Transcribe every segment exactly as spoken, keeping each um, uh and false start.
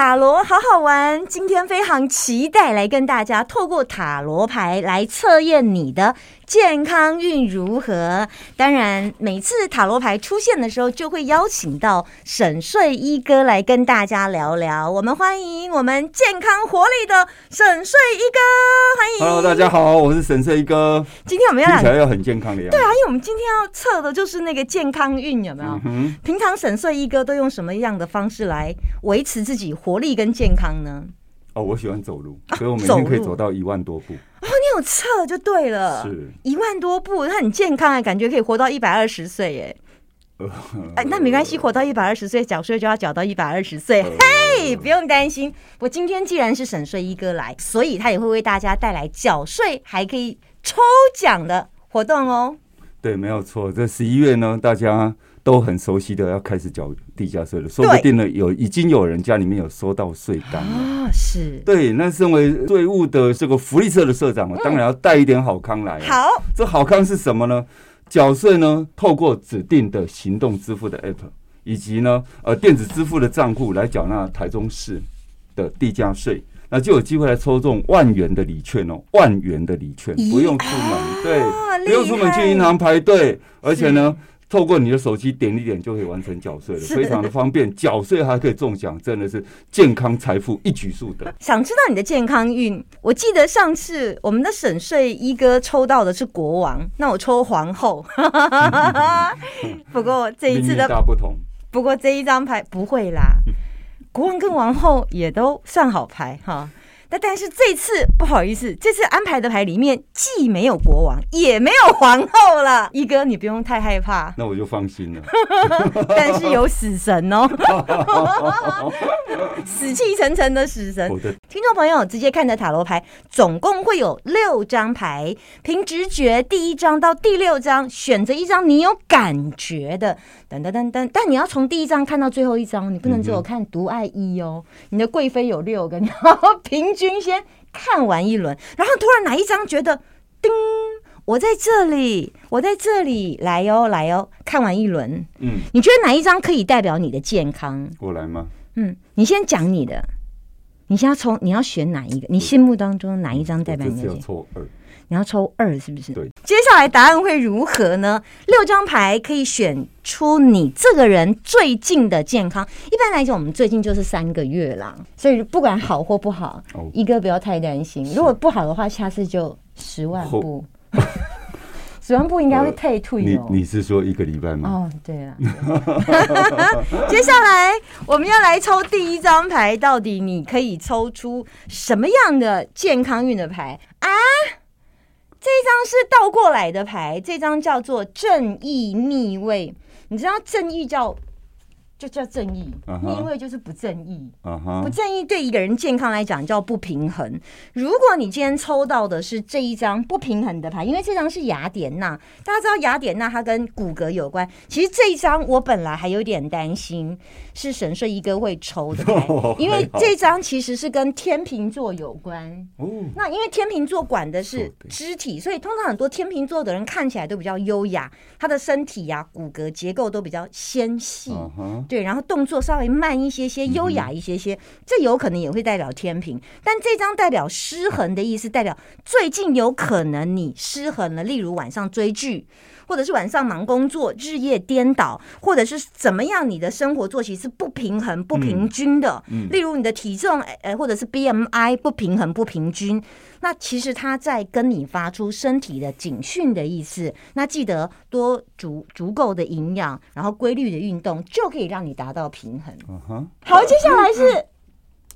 塔罗好好玩，今天非常期待来跟大家透过塔罗牌来测验你的健康运如何。当然每次塔罗牌出现的时候就会邀请到沈睡一哥来跟大家聊聊，我们欢迎我们健康活力的沈睡一哥，欢迎。 Hello 大家好，我是沈睡一哥。今天我们要听起来要很健康的样子。对啊，因为我们今天要测的就是那个健康运有没有、嗯、平常沈睡一哥都用什么样的方式来维持自己活力跟健康呢？哦，我喜欢走路，所以我每天可以走到一万多步。哦，你有测就对了，是一万多步，那很健康哎，感觉可以活到一百二十岁耶。哎，那没关系，活到一百二十岁，缴税就要缴到一百二十岁，嘿，不用担心。我今天既然是沈睡一哥来，所以他也会为大家带来缴税还可以抽奖的活动哦。对，没有错，这十一月呢，大家都很熟悉的要开始缴地价税了，说不定呢有已经有人家里面有收到税单了、啊、是。对，那身为税务的这个福利社的社长、嗯、当然要带一点好康来、啊、好，这好康是什么呢？缴税呢透过指定的行动支付的 app 以及呢呃电子支付的账户来缴纳台中市的地价税，那就有机会来抽中万元的礼券哦，万元的礼券不用出门、啊、对，不用出门去银行排队，而且呢透过你的手机点一点就可以完成缴税了，非常的方便。缴税还可以中奖，真的是健康财富一举数得。想知道你的健康运？我记得上次我们的沈睡一哥抽到的是国王，那我抽皇后。不过这一次的大不同。不过这一张牌不会啦，国王跟王后也都算好牌哈。那但是这次不好意思，这次安排的牌里面既没有国王也没有皇后了，一哥你不用太害怕，那我就放心了。但是有死神哦，死气沉沉的死神。听众朋友直接看着塔罗牌，总共会有六张牌，凭直觉第一张到第六张选择一张你有感觉的，噔噔噔噔，但你要从第一张看到最后一张，你不能只有看独爱一哦、嗯、你的贵妃有六个，你要凭均先看完一轮，然后突然哪一张觉得叮，我在这里，我在这里，来哟、哦、来哟、哦，看完一轮，嗯，你觉得哪一张可以代表你的健康？我来吗？嗯，你先讲你的，你先要从你要选哪一个？你心目当中哪一张代表你的健康？我这次要抽二，你要抽二是不是？对。接下来答案会如何呢？六张牌可以选出你这个人最近的健康。一般来讲我们最近就是三个月啦，所以不管好或不好、哦、一哥不要太担心，如果不好的话下次就十万步。十万步应该会退退、哦呃、你, 你是说一个礼拜吗？哦，对啦。接下来我们要来抽第一张牌，到底你可以抽出什么样的健康运的牌啊？这一张是倒过来的牌，这张叫做正义逆位。你知道正义叫就叫正义， uh-huh. 逆位就是不正义、uh-huh. 不正义对一个人健康来讲叫不平衡。如果你今天抽到的是这一张不平衡的牌，因为这张是雅典娜，大家知道雅典娜它跟骨骼有关，其实这一张我本来还有点担心是沈睡一哥会抽的牌，因为这张其实是跟天秤座有关、oh. 那因为天秤座管的是肢体，所以通常很多天秤座的人看起来都比较优雅，他的身体啊骨骼结构都比较纤细、uh-huh.对，然后动作稍微慢一些些，优雅一些些，这有可能也会代表天平。但这张代表失衡的意思，代表最近有可能你失衡了，例如晚上追剧，或者是晚上忙工作，日夜颠倒，或者是怎么样，你的生活作息是不平衡、不平均的。嗯嗯、例如你的体重，呃，或者是 B M I 不平衡、不平均。那其实他在跟你发出身体的警讯的意思。那记得多足足够的营养，然后规律的运动，就可以让你达到平衡。Uh-huh. 好，接下来是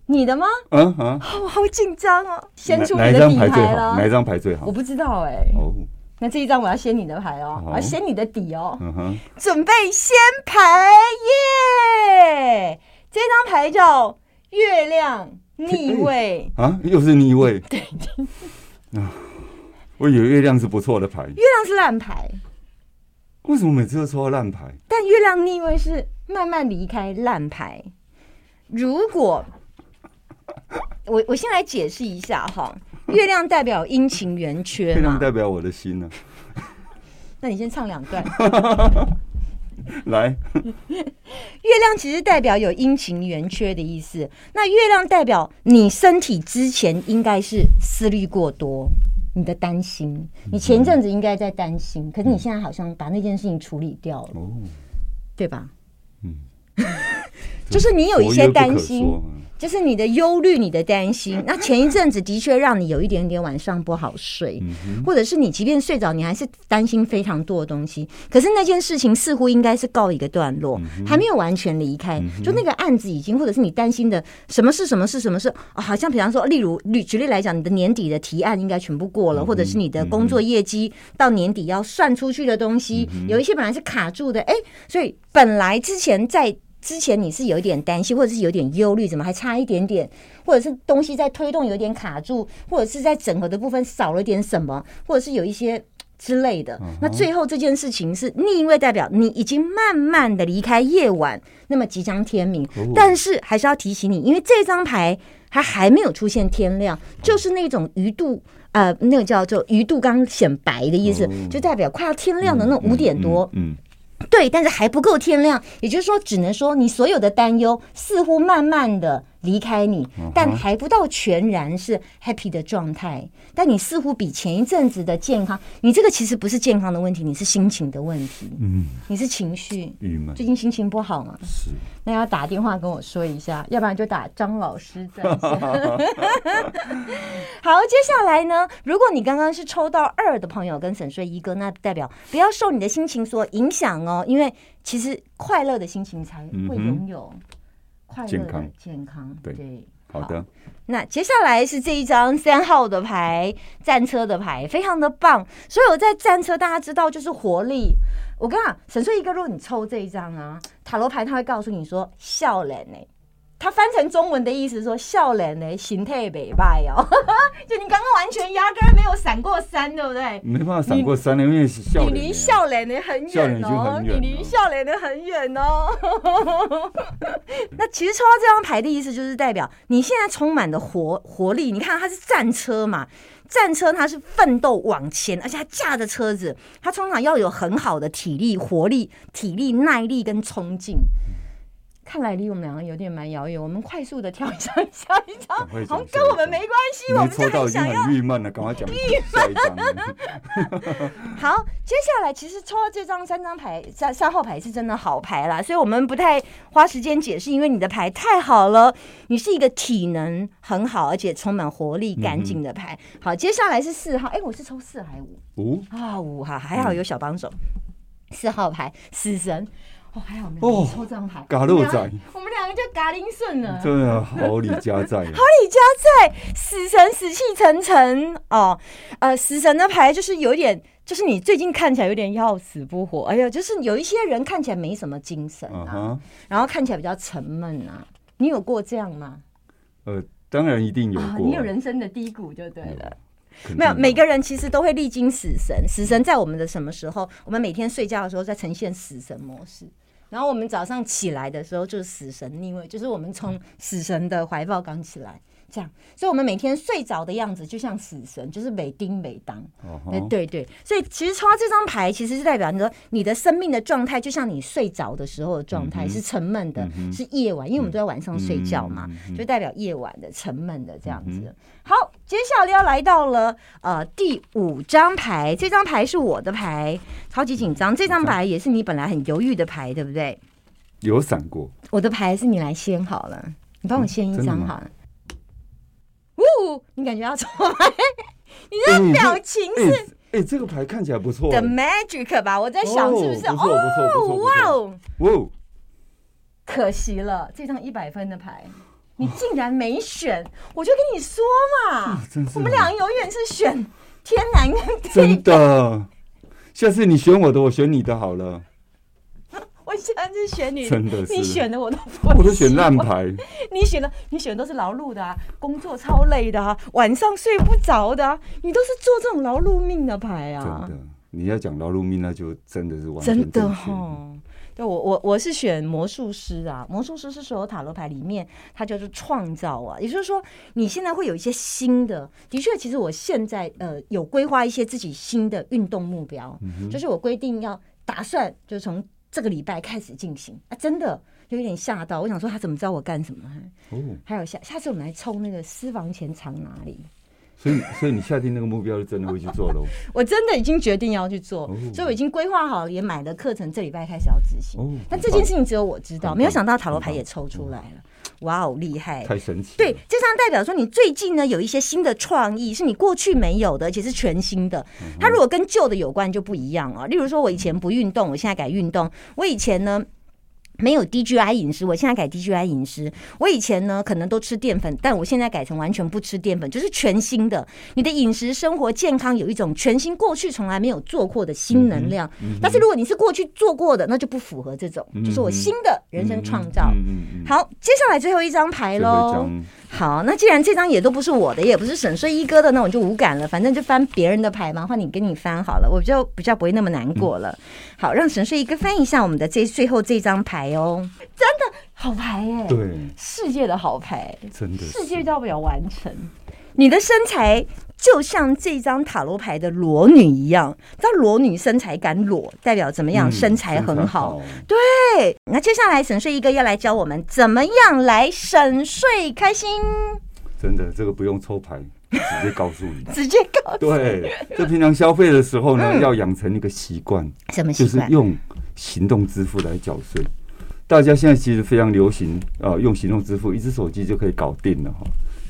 你的吗？嗯嗯，我好紧张哦。先出你的底牌了，哪一张牌最好？我不知道哎、欸。Oh.那这一张我要掀你的牌哦，我要掀你的底哦，嗯、准备掀牌耶！ Yeah! 这张牌叫月亮逆位、欸、啊，又是逆位。对，啊，我以为月亮是不错的牌，月亮是烂牌。为什么每次都抽到烂牌？但月亮逆位是慢慢离开烂牌。如果我我先来解释一下哈。月亮代表阴晴圆缺嘛，月亮代表我的心呢、啊。那你先唱两段。来，月亮其实代表有阴晴圆缺的意思。那月亮代表你身体之前应该是思虑过多，你的担心，你前阵子应该在担心，可是你现在好像把那件事情处理掉了，嗯、对吧？嗯，就是你有一些担心，就是你的忧虑，你的担心。那前一阵子的确让你有一点点晚上不好睡，嗯、或者是你即便睡着，你还是担心非常多的东西。可是那件事情似乎应该是告一个段落，嗯、还没有完全离开，嗯、就那个案子已经，或者是你担心的什么是什么是什么是、哦，好像比方说，例如举例来讲，你的年底的提案应该全部过了，嗯、或者是你的工作业绩到年底要算出去的东西，嗯、有一些本来是卡住的，哎，所以本来之前在。之前你是有一点担心，或者是有点忧虑，怎么还差一点点，或者是东西在推动有点卡住，或者是在整合的部分少了点什么，或者是有一些之类的。那最后这件事情是逆因为代表你已经慢慢的离开夜晚，那么即将天明。但是还是要提醒你，因为这张牌它还没有出现天亮，就是那种鱼肚呃，那个叫做鱼肚刚显白的意思，就代表快要天亮的那种五点多。嗯。嗯嗯嗯对，但是还不够天亮，也就是说只能说你所有的担忧似乎慢慢的离开你，但还不到全然是 happy 的状态，但你似乎比前一阵子的健康，你这个其实不是健康的问题，你是心情的问题，嗯，你是情绪郁闷，最近心情不好嘛，是，那要打电话跟我说一下，要不然就打张老师在线。好，接下来呢，如果你刚刚是抽到二的朋友跟沈睡一哥，那代表不要受你的心情所影响哦，因为其实快乐的心情才会拥有、嗯快乐健康，健康 对, 对好的好。那接下来是这一张三号的牌，战车的牌，非常的棒。所以我在战车，大家知道就是活力。我跟你讲，沈睡一哥，如果你抽这一张啊，塔罗牌他会告诉你说，笑脸呢，他翻成中文的意思说，笑脸呢，心态袂歹哦。就你刚刚完全压根没有闪过山，对不对？没办法闪过山，因为笑脸，你离笑脸呢很远哦，你离笑脸呢很远哦。那其实抽到这张牌的意思就是代表你现在充满了活活力。你看它是战车嘛，战车它是奋斗往前，而且它驾着车子，它通常要有很好的体力、活力、体力、耐力跟冲劲。看来离我们两个有点蛮遥远，我们快速的跳一张下一张，好像跟我们没关系，我们就很想要。郁闷了，赶快讲下一张。好，接下来其实抽到这张三张牌，三三号牌是真的好牌啦，所以我们不太花时间解释，因为你的牌太好了，你是一个体能很好，而且充满活力、干净的牌。嗯、好，接下来是四号，哎、欸，我是抽四还五？五啊，五哈，还好有小帮手。四、嗯、号牌，死神。哦，还好我们抽这张牌，哦、嘎肉仔，我们两个就嘎铃顺了，真的好李家在，好李家在，死神死气沉沉哦，呃，死神的牌就是有点，就是你最近看起来有点要死不活，哎呦，就是有一些人看起来没什么精神啊， uh-huh. 然后看起来比较沉闷啊，你有过这样吗？呃，当然一定有过，啊、你有人生的低谷就对了。没有，每个人其实都会历经死神，死神在我们的什么时候？我们每天睡觉的时候在呈现死神模式，然后我们早上起来的时候就是死神逆位，就是我们从死神的怀抱刚起来，这样，所以我们每天睡着的样子就像死神，就是每丁每当， uh-huh. 对对对，所以其实抽到这张牌，其实是代表你的你的生命的状态，就像你睡着的时候的状态、嗯、是沉闷的、嗯，是夜晚，因为我们都在晚上睡觉嘛，嗯、就代表夜晚的沉闷的这样子。嗯、好。接下来要来到了呃第五张牌，这张牌是我的牌，超级紧张。这张牌也是你本来很犹豫的牌，对不对？有闪过。我的牌是你来掀好了，你帮我掀一张好了。呜、嗯哦，你感觉要抽牌？你的表情是……哎、欸欸欸，这个牌看起来不错、欸。The Magic 吧？我在想是不是？哦，不错不错不错。哇哦！哇哦！可惜了，这张一百分的牌。你竟然没选，我就跟你说嘛，我们俩永远是选天然跟地。真的，下次你选我的，我选你的好了。我现在是选你的，真的是你选的我都不会，我都选烂牌。你选的，你选的都是劳碌的啊，工作超累的啊，晚上睡不着的啊，你都是做这种劳碌命的牌啊。真的，你要讲劳碌命，那就真的是完全正确。真的哦。对，我我我是选魔术师啊，魔术师是所有塔罗牌里面，它就是创造啊，也就是说你现在会有一些新的，的确，其实我现在呃有规划一些自己新的运动目标，嗯、就是我规定要打算，就是从这个礼拜开始进行啊，真的有点吓到，我想说他怎么知道我干什么？哦，还有下下次我们来抽那个私房钱藏哪里。所以，所以你下定那个目标是真的会去做喽？我真的已经决定要去做，哦、所以我已经规划好，也买了课程，这礼拜开始要执行。哦、但这件事情只有我知道，没有想到塔罗牌也抽出来了，哇哦，厉害！太神奇了！对，这张代表说你最近呢有一些新的创意，是你过去没有的，而且是全新的。嗯、它如果跟旧的有关就不一样哦。例如说，我以前不运动，我现在改运动；我以前呢。没有 D G I 饮食，我现在改 D G I 饮食。我以前呢可能都吃淀粉，但我现在改成完全不吃淀粉，就是全新的。你的饮食、生活、健康有一种全新、过去从来没有做过的新能量。嗯嗯、但是如果你是过去做过的，那就不符合这种，嗯、就是我新的人生创造。嗯嗯嗯嗯、好，接下来最后一张牌喽。好，那既然这张也都不是我的，也不是沈睡一哥的，那我就无感了，反正就翻别人的牌嘛。换你跟你翻好了，我比较比较不会那么难过了。嗯、好，让沈睡一哥翻一下我们的这最后这张牌。哦，真的好牌耶！对，世界的好牌，真的，世界要不要完成？你的身材就像这张塔罗牌的裸女一样，知道裸女身材敢裸代表怎么样？嗯、身材很好。好对，那接下来沈睡一哥要来教我们怎么样来沈睡开心。真的，这个不用抽牌。直接告诉你，直接告诉你。对，在平常消费的时候呢，嗯、要养成一个习惯，什么习惯？就是用行动支付来缴税。大家现在其实非常流行，呃，用行动支付，一只手机就可以搞定了哈。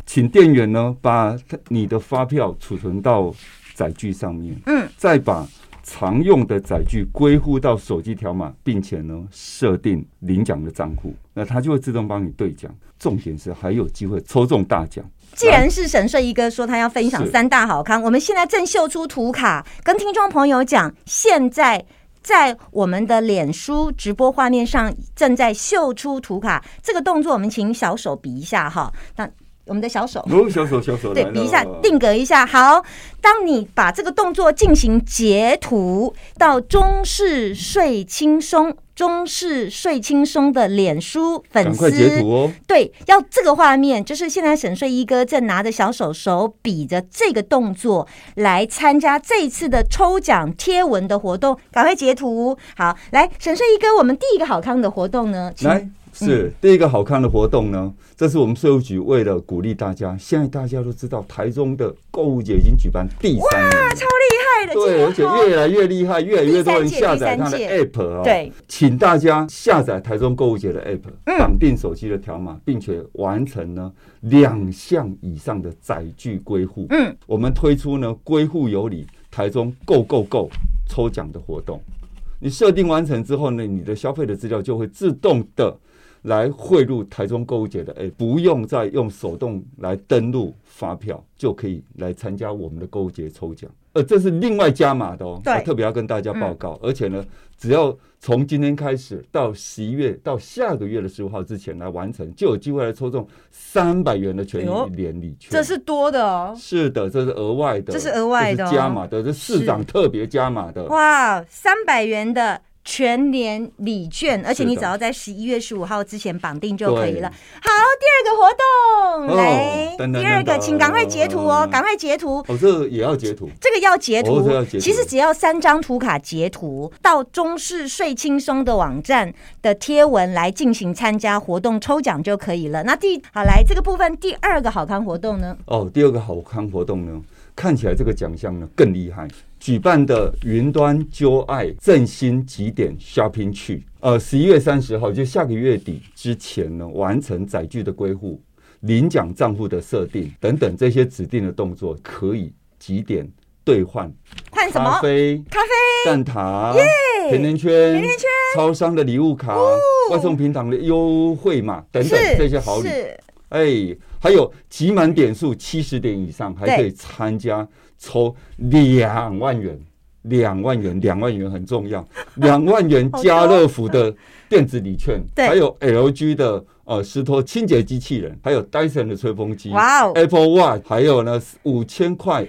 请店员呢，把你的发票储存到载具上面，嗯，再把常用的载具归户到手机条码，并且呢设定领奖的账户，那它就会自动帮你兑奖。重点是还有机会抽中大奖。既然是沈睡一哥说他要分享三大好康，我们现在正秀出图卡，跟听众朋友讲，现在在我们的脸书直播画面上正在秀出图卡，这个动作我们请小手比一下哈。那我们的小手，哦，小手，小手，对，比一下，定格一下。好，当你把这个动作进行截图到中式睡轻松。中式睡轻松的脸书粉丝，哦、对，要这个画面，就是现在沈睡一哥正拿着小手手比着这个动作来参加这一次的抽奖贴文的活动，赶快截图。好，来，沈睡一哥，我们第一个好康的活动呢，来是、嗯、第一个好康的活动呢，这是我们税务局为了鼓励大家，现在大家都知道，台中的购物节已经举办第三年，哇，超厉害！对，而且越来越厉害，越来越多人下载它的 app 啊、哦。对，请大家下载台中购物节的 app， 绑定手机的条码，并且完成呢两项以上的载具归户。嗯，我们推出呢归户有礼台中 Go Go Go 抽奖的活动。你设定完成之后呢，你的消费的资料就会自动的来汇入台中购物节的 app， 不用再用手动来登录发票，就可以来参加我们的购物节抽奖。呃，这是另外加码的哦，我特别要跟大家报告。嗯、而且呢，只要从今天开始到十一月到下个月的十五号之前来完成，就有机会来抽中三百元的全联礼券。这是多的哦。是的，这是额外的，这是额外的、哦、这是加码的，这是市长特别加码的。哇，三百元的。全年礼券，而且你只要在十一月十五号之前绑定就可以了。好，第二个活动、哦、来，等等等等，第二个，请赶快截图哦，赶、嗯、快截图。哦，这個、也要截图，这个要截图。哦這個、要截圖，其实只要三张图卡截图到中式睡轻松的网站的贴文来进行参加活动抽奖就可以了。那第好来这个部分，第二个好康活动呢？哦，第二个好康活动呢，看起来这个奖项呢更厉害。举办的云端揪爱振兴集点 shopping 去，呃，十一月三十号就下个月底之前呢，完成载具的归户、领奖账户的设定等等这些指定的动作，可以集点兑换，换什么？咖啡、咖啡、蛋挞、yeah, 甜甜圈、甜甜圈、超商的礼物卡、哦、外送平台的优惠码等等这些好礼。哎，还有集满点数七十点以上，还可以参加抽两万元，两万元，两万元很重要，两万元家乐福的电子礼券，还有 L G 的呃石头清洁机器人，还有 Dyson 的吹风机，哇、wow、Apple Watch， 还有呢五千块。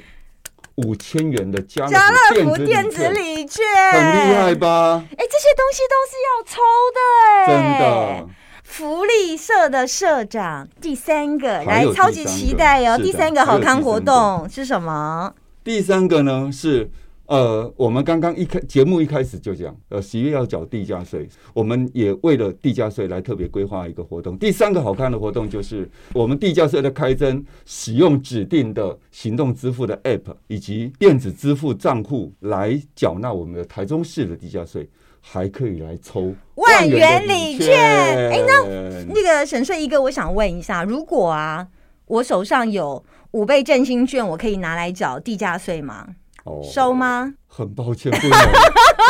五千元的家乐福电子礼券，很厉害吧？哎、欸，这些东西都是要抽的、欸，真的。福利社的社长，第三个，来，超级期待哦！第三个好康活动是什么？第三个呢是呃，我们刚刚一开节目一开始就讲，呃，十月要缴地价税，我们也为了地价税来特别规划一个活动。第三个好看的活动就是我们地价税的开征，使用指定的行动支付的 App 以及电子支付账户来缴纳我们的台中市的地价税，还可以来抽万元礼券。哎，那那个沈税一哥，我想问一下，如果啊，我手上有五倍振兴券，我可以拿来缴地价税吗？收吗？很抱歉，不能，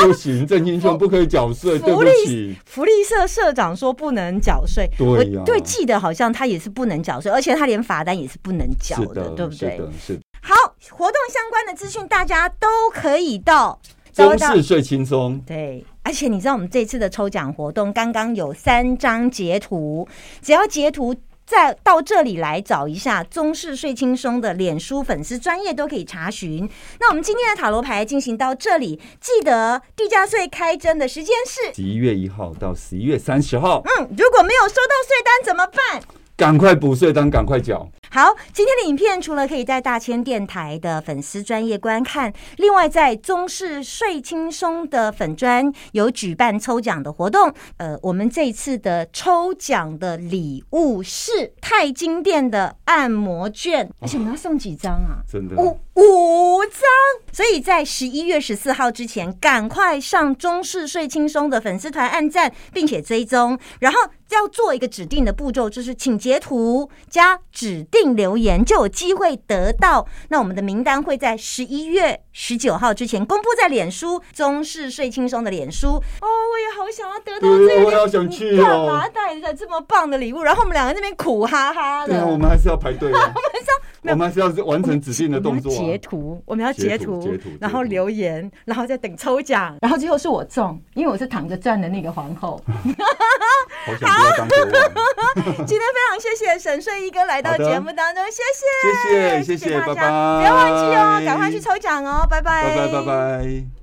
不行，振兴券不可以缴税，对不起。福利社社长说不能缴税，对呀、啊，对，记得好像他也是不能缴税，而且他连罚单也是不能缴 的, 的，对不对？是的，是的。好，活动相关的资讯大家都可以到中式最轻松，对。而且你知道我们这次的抽奖活动，刚刚有三张截图，只要截图。再到这里来找一下中式最轻松的脸书粉丝专页都可以查询。那我们今天的塔罗牌进行到这里，记得地价税开征的时间是十一月一号到十一月三十号。嗯，如果没有收到税单怎么办？赶快补税单，赶快缴。好，今天的影片除了可以在大千电台的粉丝专页观看，另外在中式税轻松的粉专有举办抽奖的活动。呃，我们这一次的抽奖的礼物是泰金店的按摩券，而且我们要送几张啊？真的五五张，所以在十一月十四号之前，赶快上中式税轻松的粉丝团按赞，并且追踪，然后要做一个指定的步骤，就是请截图加指定。留言就有机会得到。那我们的名单会在十一月十九号之前公布在脸书中式最轻松的脸书。哦，我也好想要得到这个，我要想去哦，干嘛带着这么棒的礼物？然后我们两个那边苦哈哈的。对啊，我们还是要排队、啊，我们是要，我们还是要完成指定的动作、啊。截图，我们要截图，截图，然后留言，然后再等抽奖，然后最后是我中，因为我是躺着赚的那个皇后。好想不要当国王。今天非常谢谢沈税一哥来到节目当中，谢谢，谢谢，谢谢大家，拜拜，不要忘记哦，赶快去抽奖哦，拜拜，拜拜，拜拜。